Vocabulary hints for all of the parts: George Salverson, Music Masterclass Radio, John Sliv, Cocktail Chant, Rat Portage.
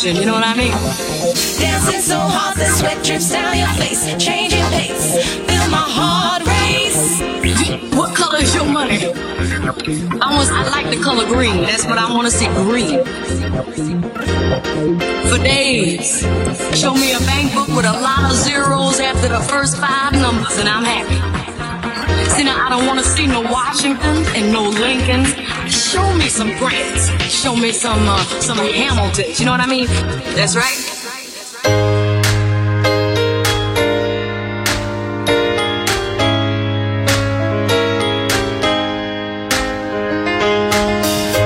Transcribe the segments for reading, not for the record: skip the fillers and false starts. You know what I mean? Dancing so hard, the sweat drips down your face. Changing pace, feel my heart race. What color is your money? I like the color green. That's what I want to see, green. For days, show me a bank book with a lot of zeros after the first five numbers, and I'm happy. See, now I don't want to see no Washington and no Lincoln. Show me some grants. Show me some Hamiltons. You know what I mean? That's right.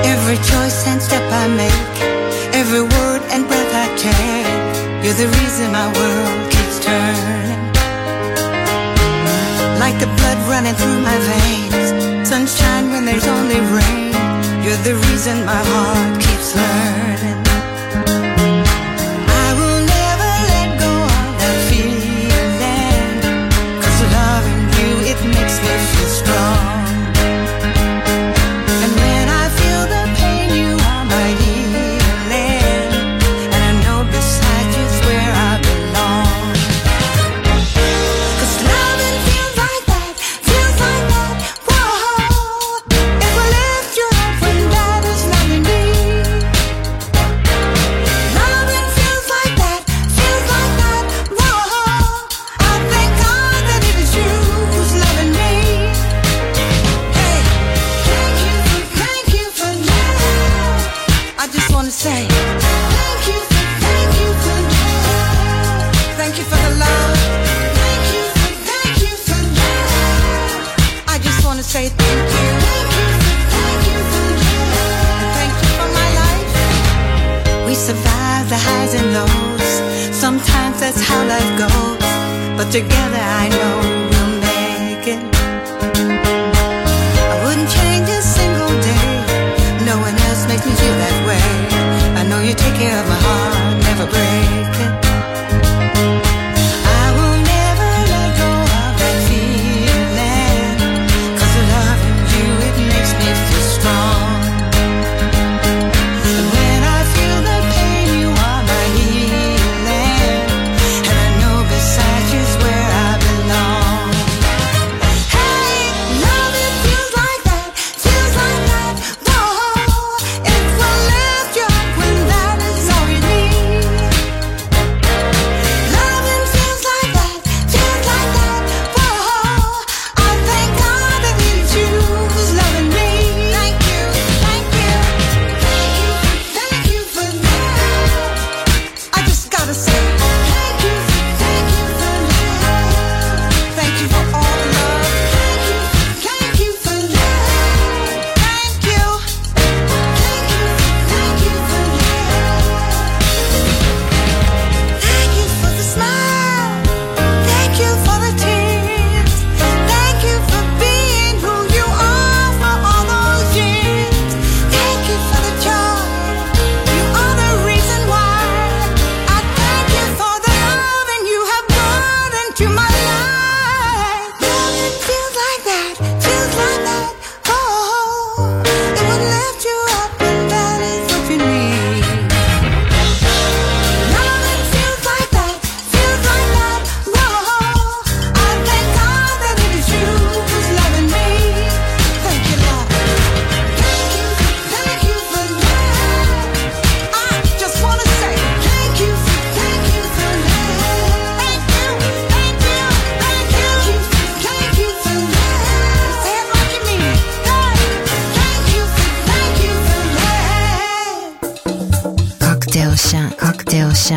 Every choice and step I make, every word and breath I take, you're the reason my world keeps turning. Like the blood running through my veins, sunshine when there's only rain. You're the reason my heart keeps learning. it goes, but together I know we'll make it. I wouldn't change a single day. No one else makes me feel that way. I know you take care of my heart, never break it. I will never let go of that feeling, 'cause loving you, it makes me feel strong.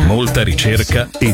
Molta ricerca e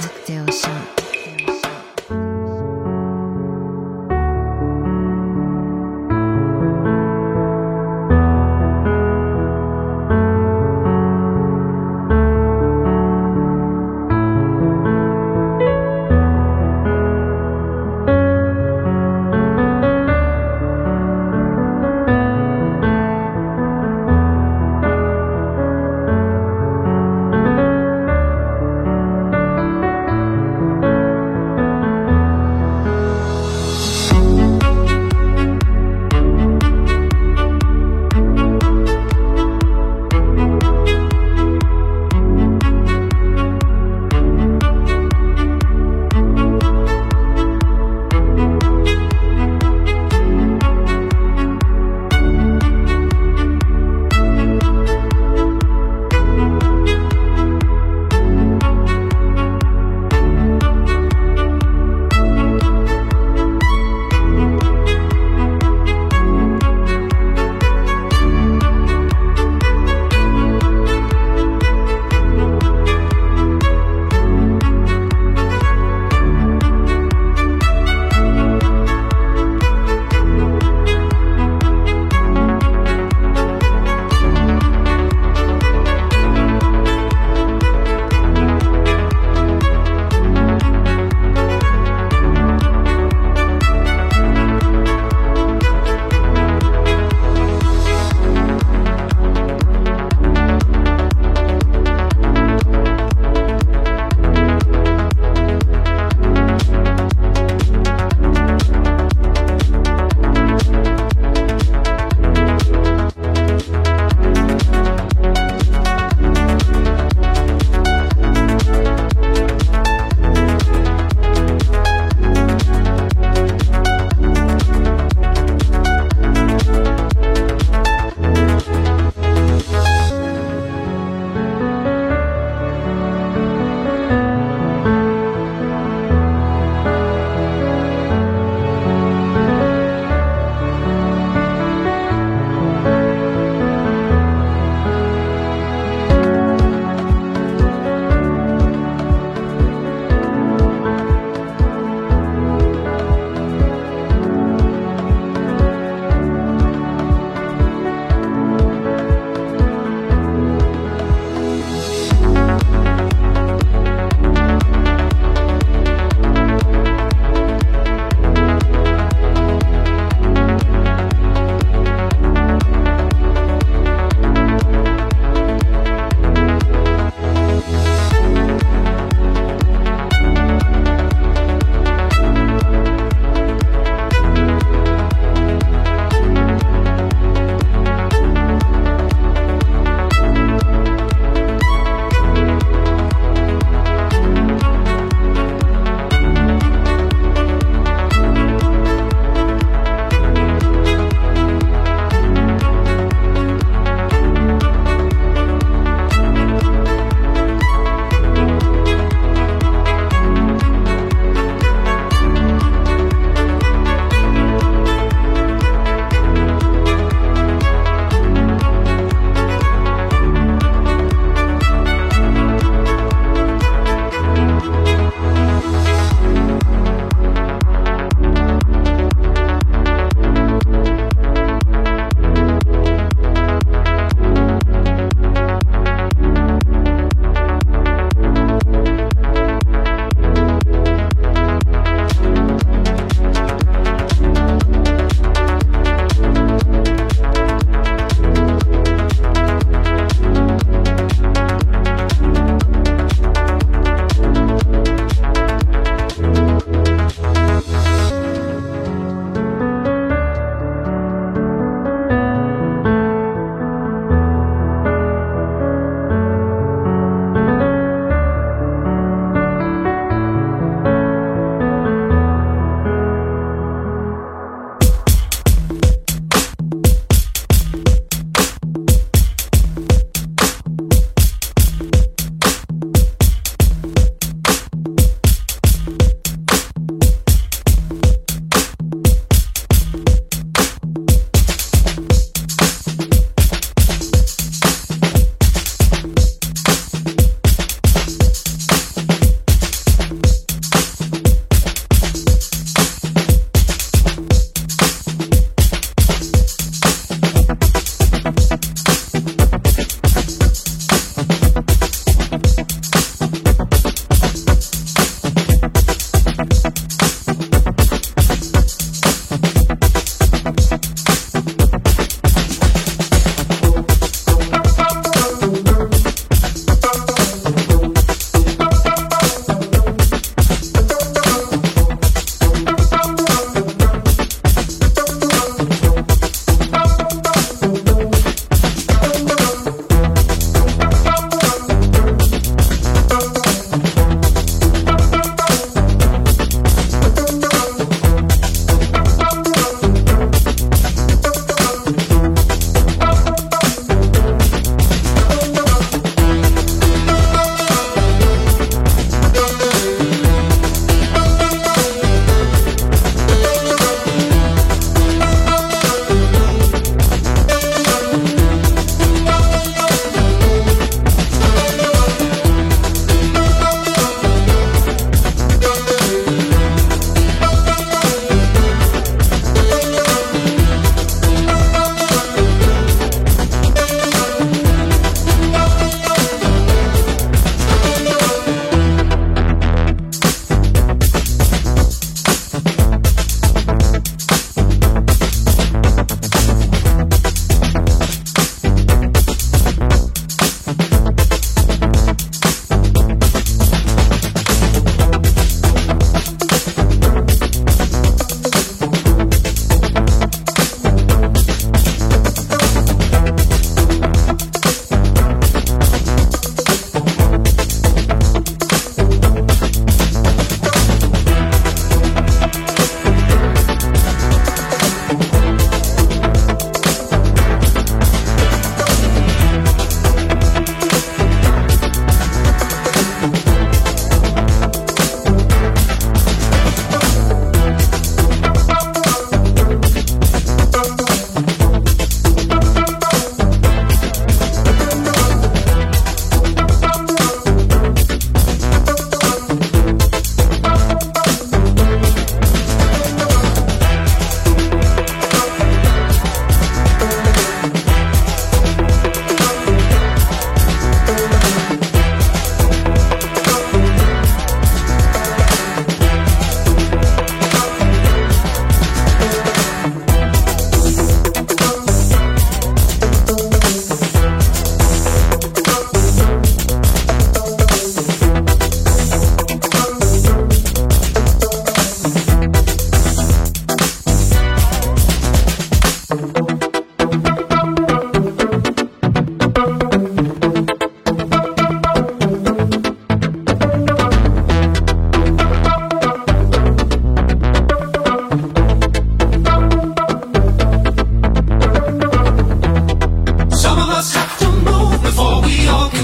Cocktail Chant.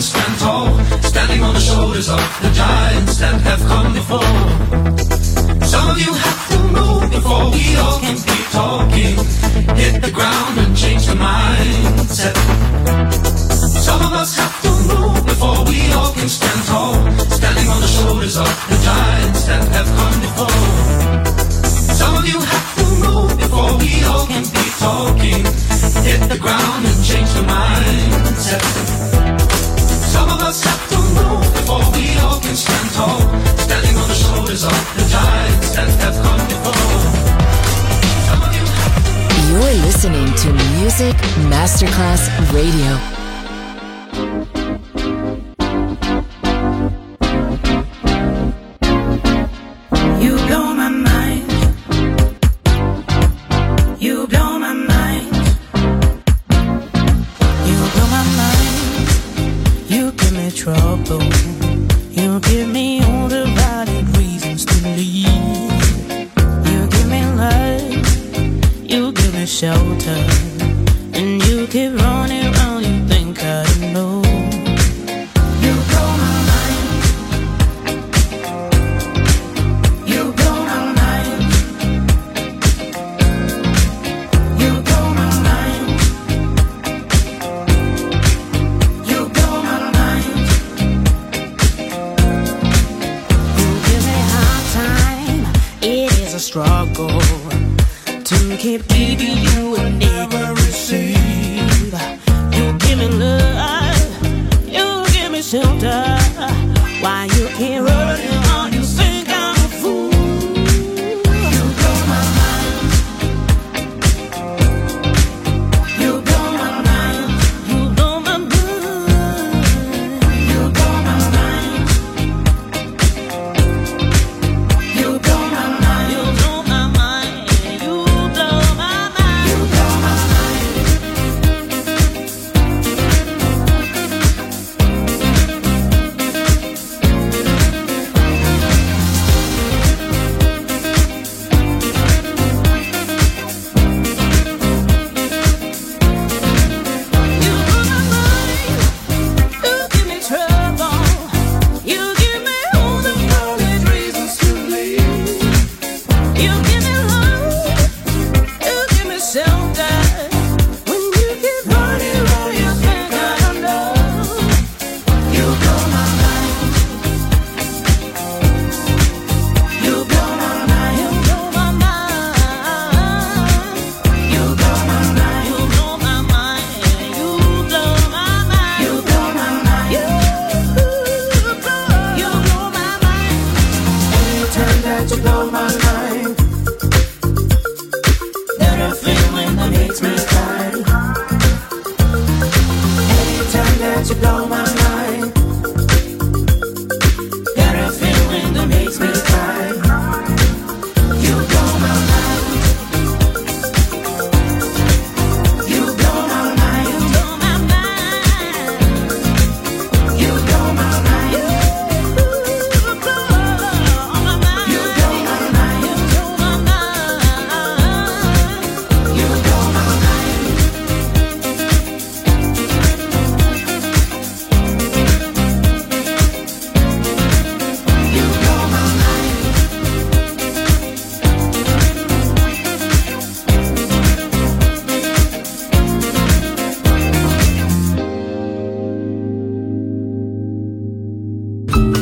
giants stand tall, standing on the shoulders of the giants that have come before. Some of you have to move before we all can keep talking. Hit the ground and change the mindset. Some of us have to move before we all can stand tall, standing on the shoulders of the giants that have come before. Some of you have to move before we all can keep talking. Hit the ground and change the mindset. Some of us have to move before we all can stand tall, standing on the shoulders of the giants that have come before. Some of you have to move. You're listening to Music Masterclass Radio.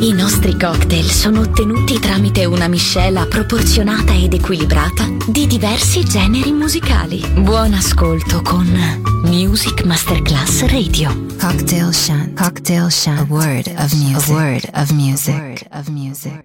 I nostri cocktail sono ottenuti tramite una miscela proporzionata ed equilibrata di diversi generi musicali. Buon ascolto con Music Masterclass Radio. Cocktail Chant. Cocktail Chant. A word of music. A word of music. A word of music.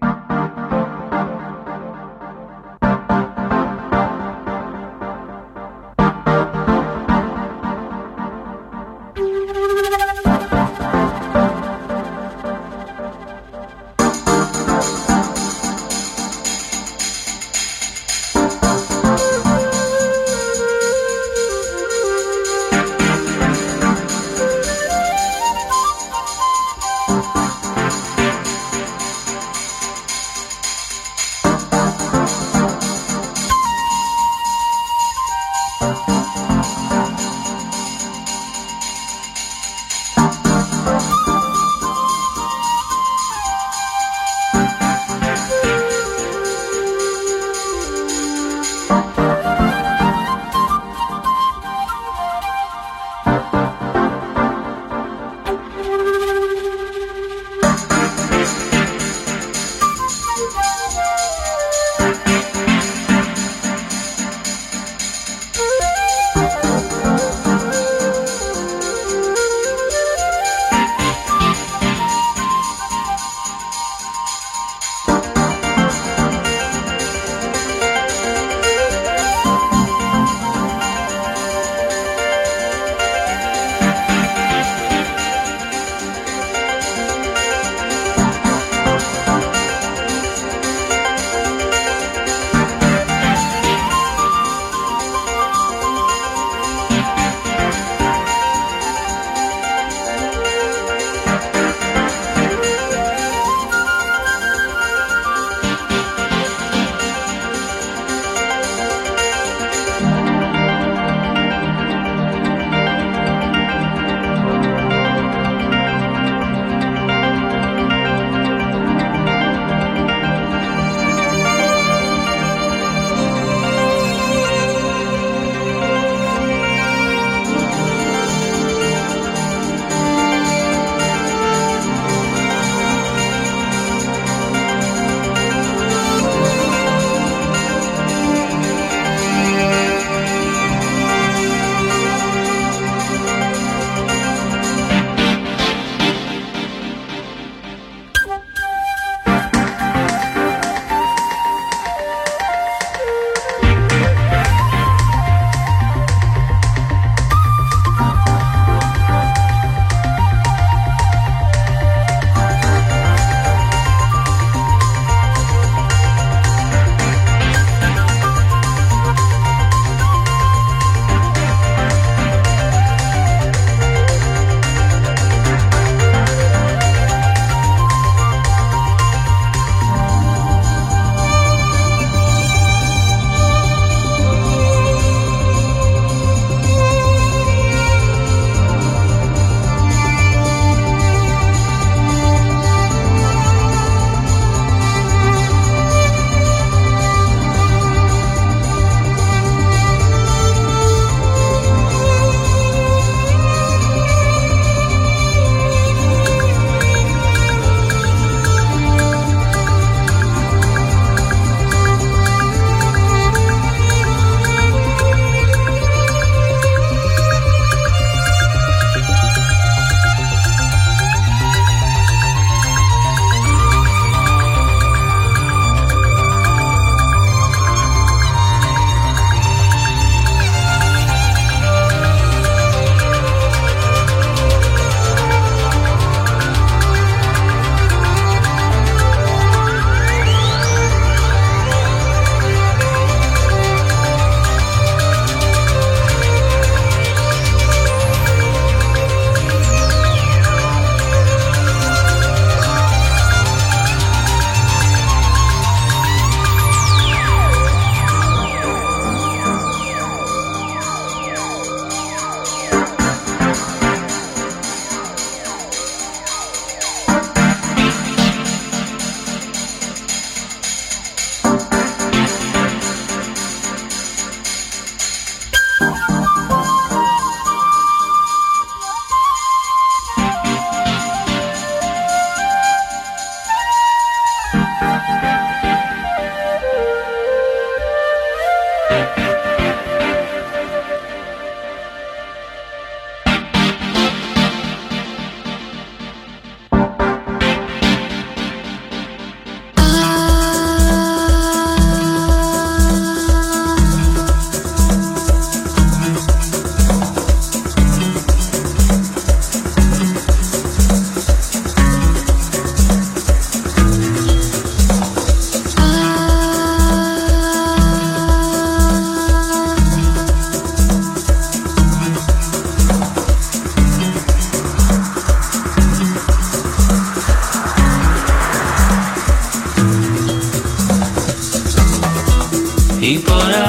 ti podrá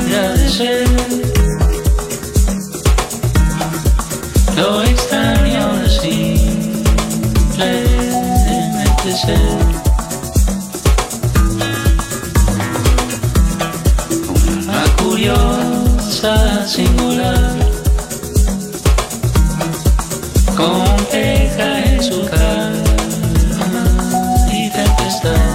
agradecer lo extraño de simplemente ser una curiosa singular compleja en su calma y tempestad.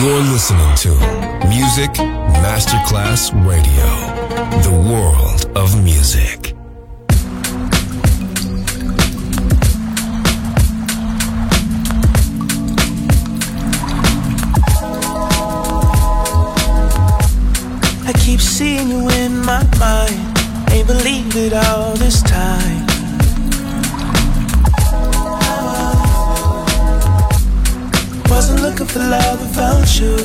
You're listening to Music Masterclass Radio, the world of music. I keep seeing you in my mind, can't believe it all this time. Wasn't looking for love without you.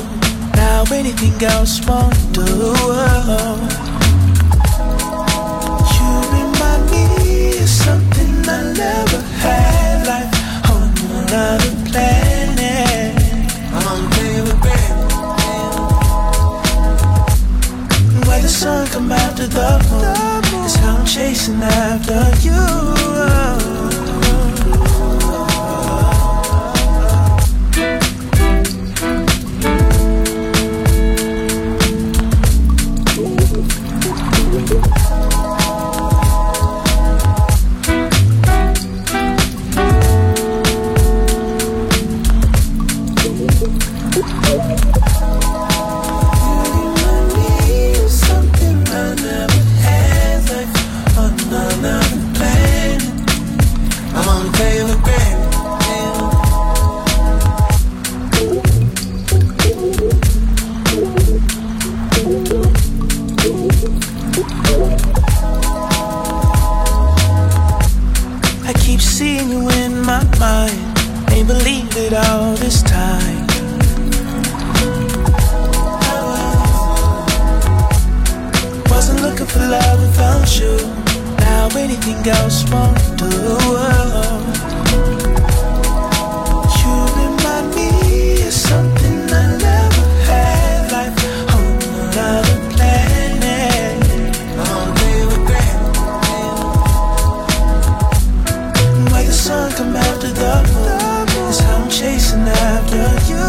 Now anything else won't do. You remind me of something I never had, like on another planet. When the sun comes after the moon, it's how I'm chasing after you. I keep seeing you in my mind. Can't believe it all this time. Wasn't looking for love without you. Now anything else won't do. You remind me of something I never had. Life on another planet. Long day with gravity. Why the sun come after the moon? It's how I'm chasing after you.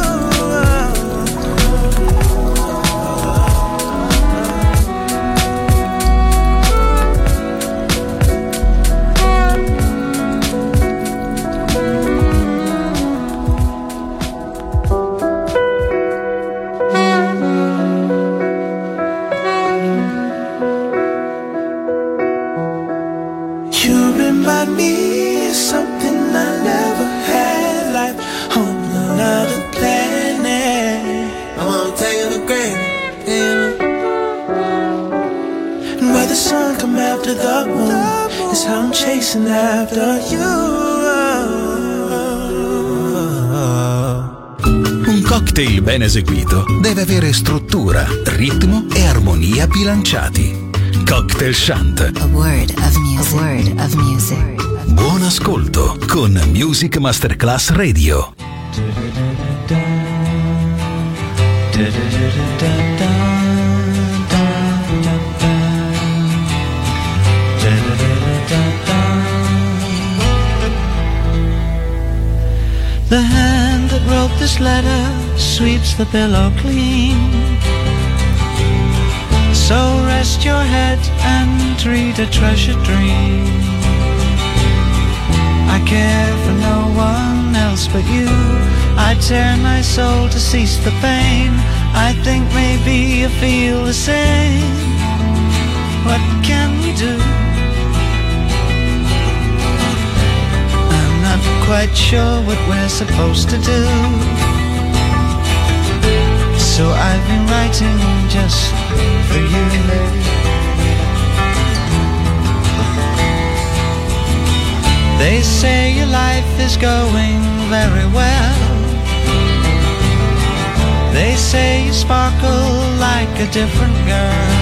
The moon is how I'm chasing after you. Un cocktail ben eseguito deve avere struttura, ritmo e armonia bilanciati. Cocktail Chant. A word of music. A word of music. Buon ascolto con Music Masterclass Radio. The hand that wrote this letter sweeps the pillow clean. So rest your head and read a treasured dream. I care for no one else but you. I tear my soul to cease the pain. I think maybe you feel the same. What can we do? Quite sure what we're supposed to do. So I've been writing just for you. They say your life is going very well. They say you sparkle like a different girl.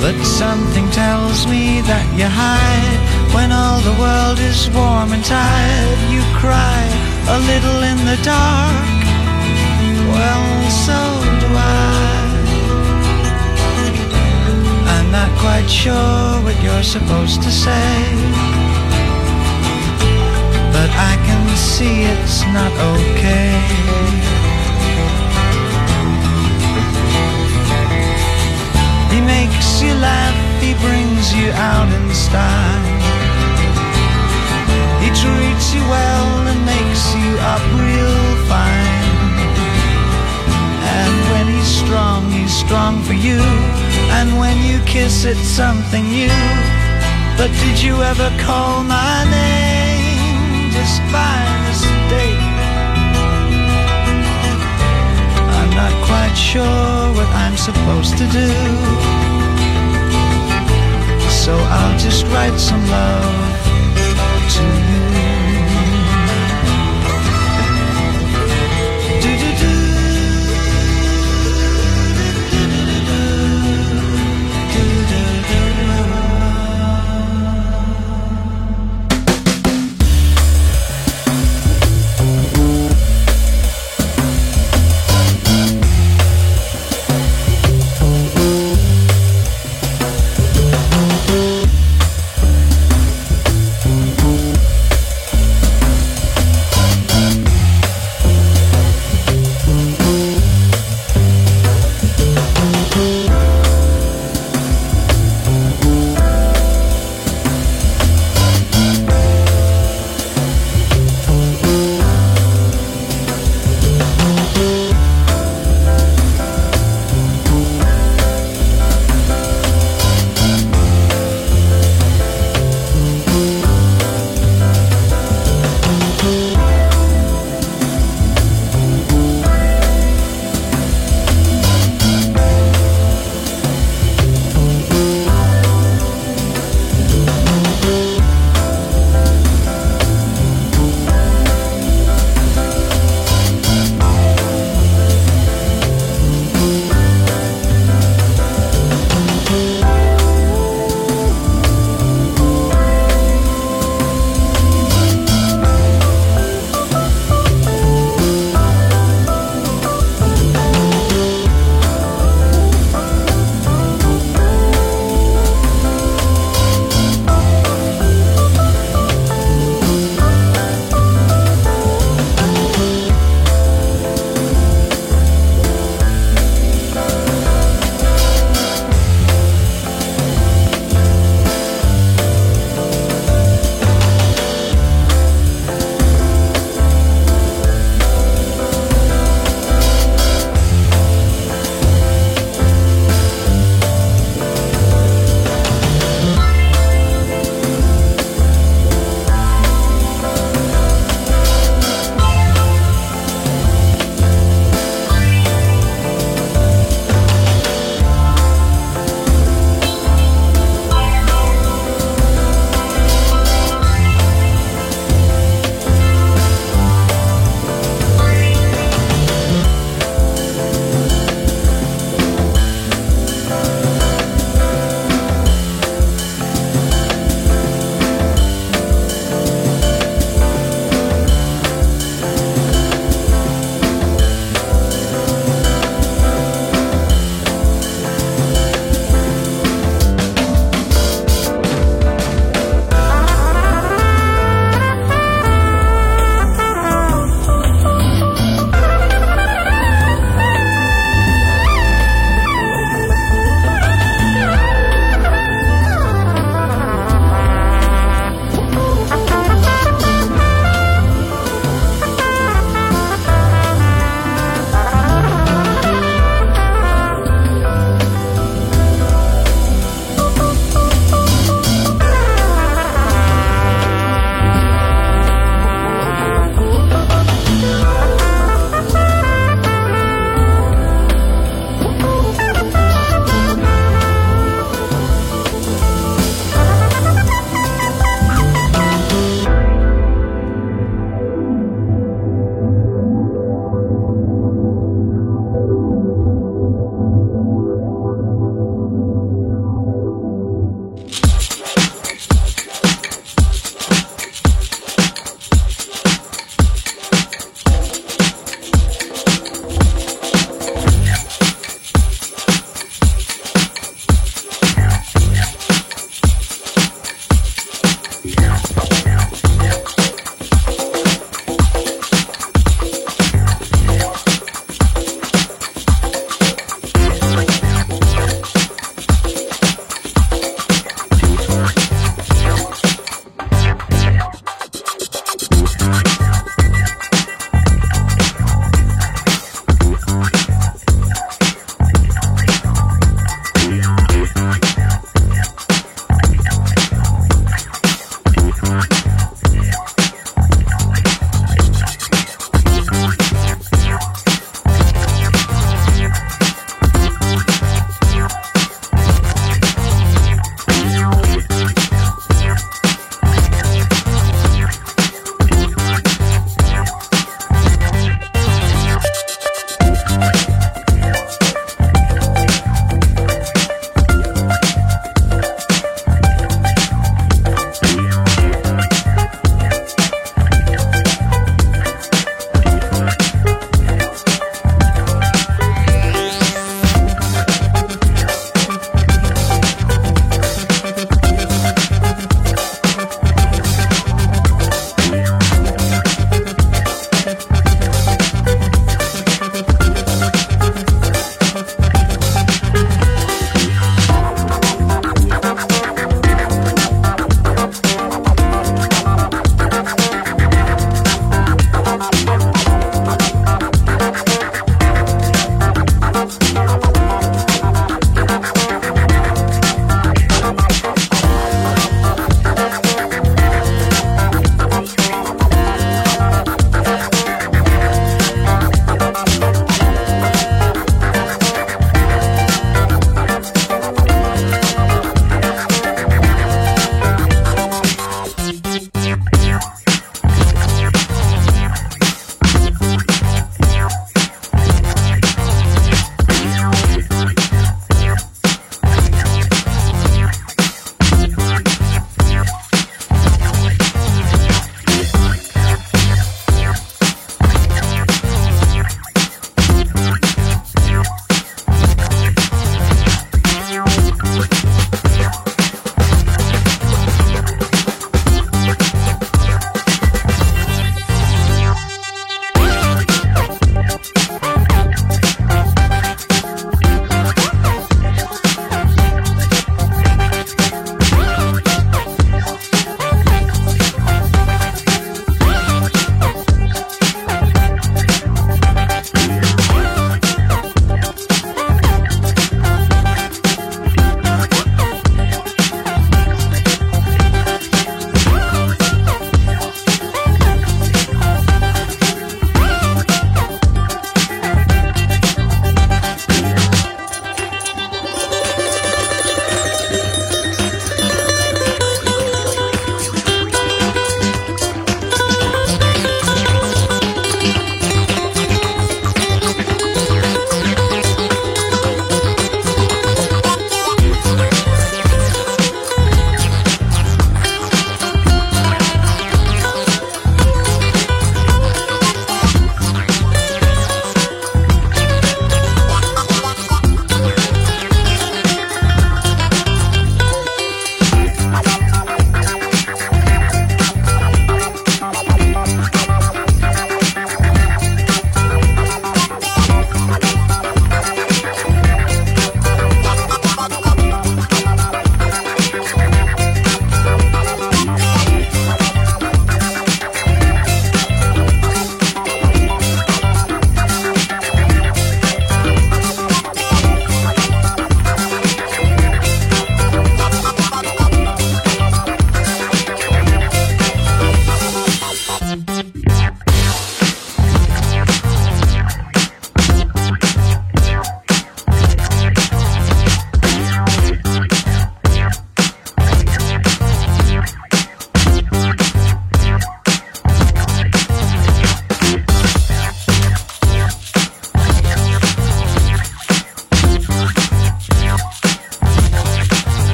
But something tells me that you hide. When all the world is warm and tired, you cry a little in the dark. Well, so do I. I'm not quite sure what you're supposed to say, but I can see it's not okay. He makes you laugh, he brings you out in style. He treats you well and makes you up real fine. And when he's strong for you. And when you kiss, it's something new. But did you ever call my name just by mistake? I'm not quite sure what I'm supposed to do. So I'll just write some love.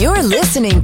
You're listening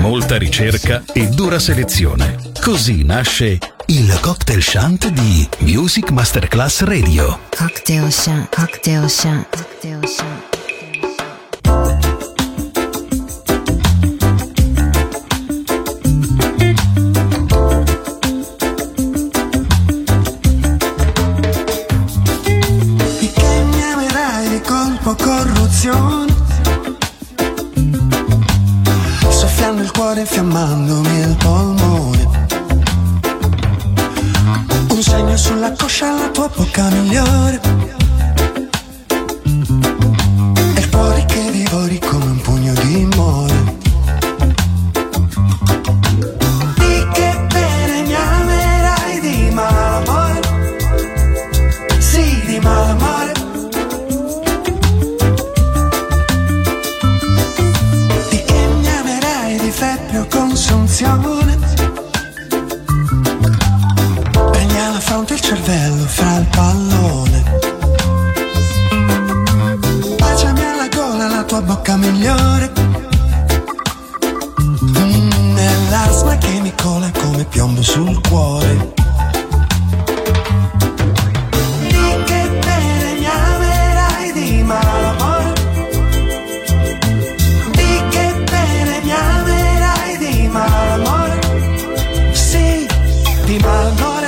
Molta ricerca e dura selezione. Così nasce il Cocktail Chant di Music Masterclass Radio. Cocktail Chant, Cocktail Chant, Cocktail Chant. Di che mi amerai di colpo corruzione? Il cuore infiammandomi il polmone, un segno sulla coscia, la tua bocca migliore, e il cuore che divori come un pugno di more. Di che bene mi amerai, di malamore, sì di malamore. Bagna la fronte, il cervello fra il pallone. Baciami alla gola, la tua bocca migliore. Nella piombo sul cuore. Di che te ne chiamerai di malamore, di che te ne chiamerai di malamore, sì, di malamore.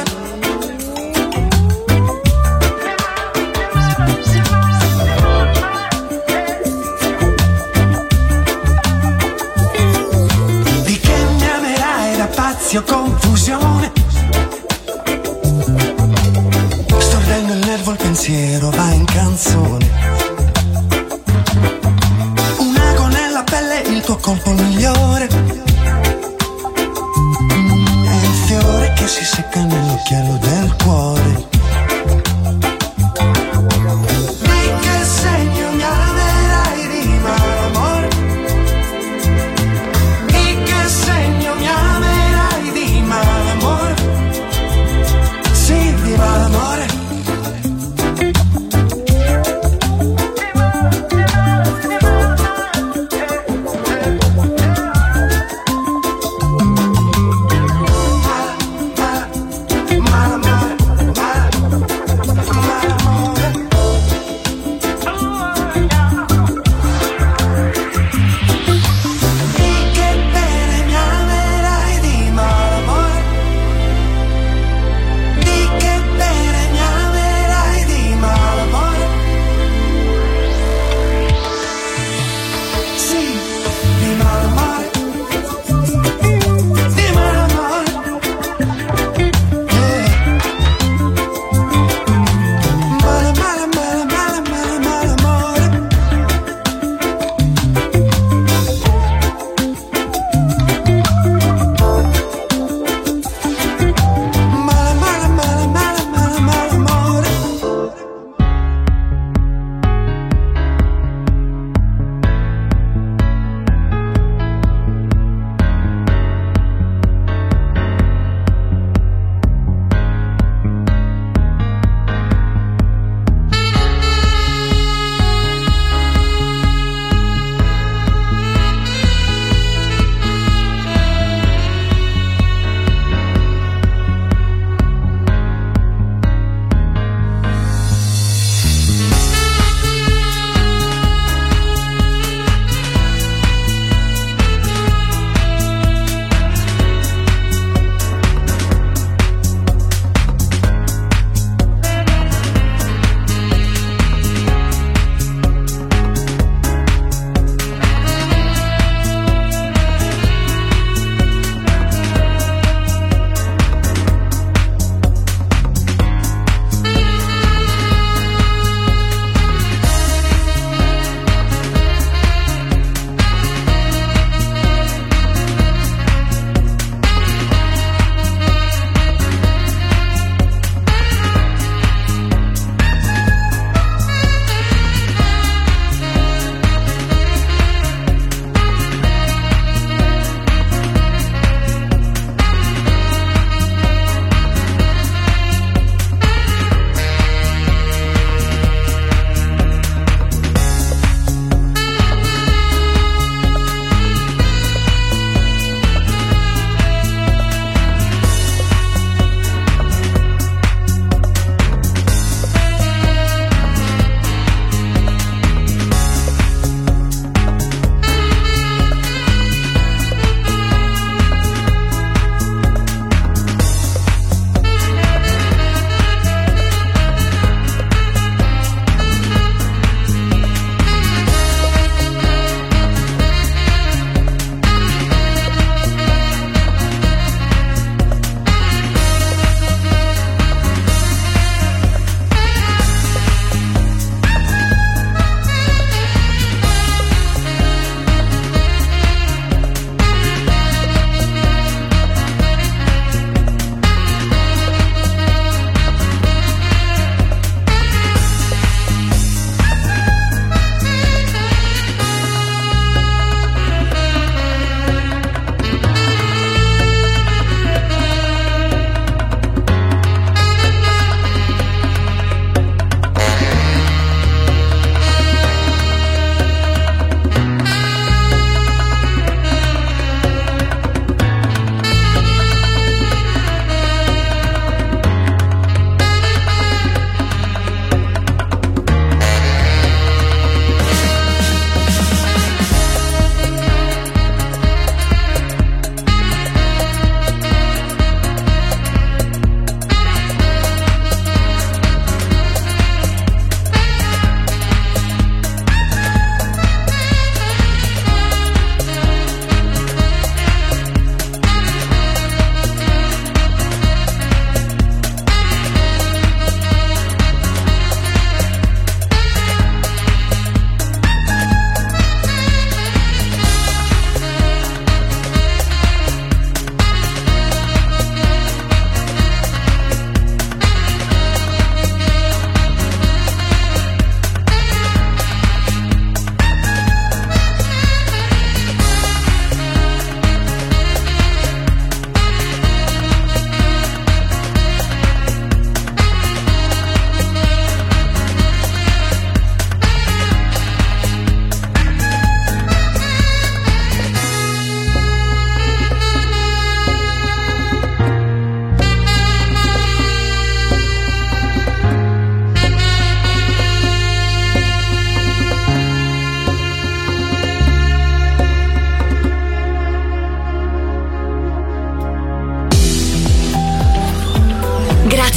Di che mi amerai da pazzi o confusione, il pensiero va in canzone. Un ago nella pelle, il tuo colpo migliore. È il fiore che si secca nell'occhiello del cuore.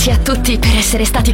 Grazie a tutti per essere stati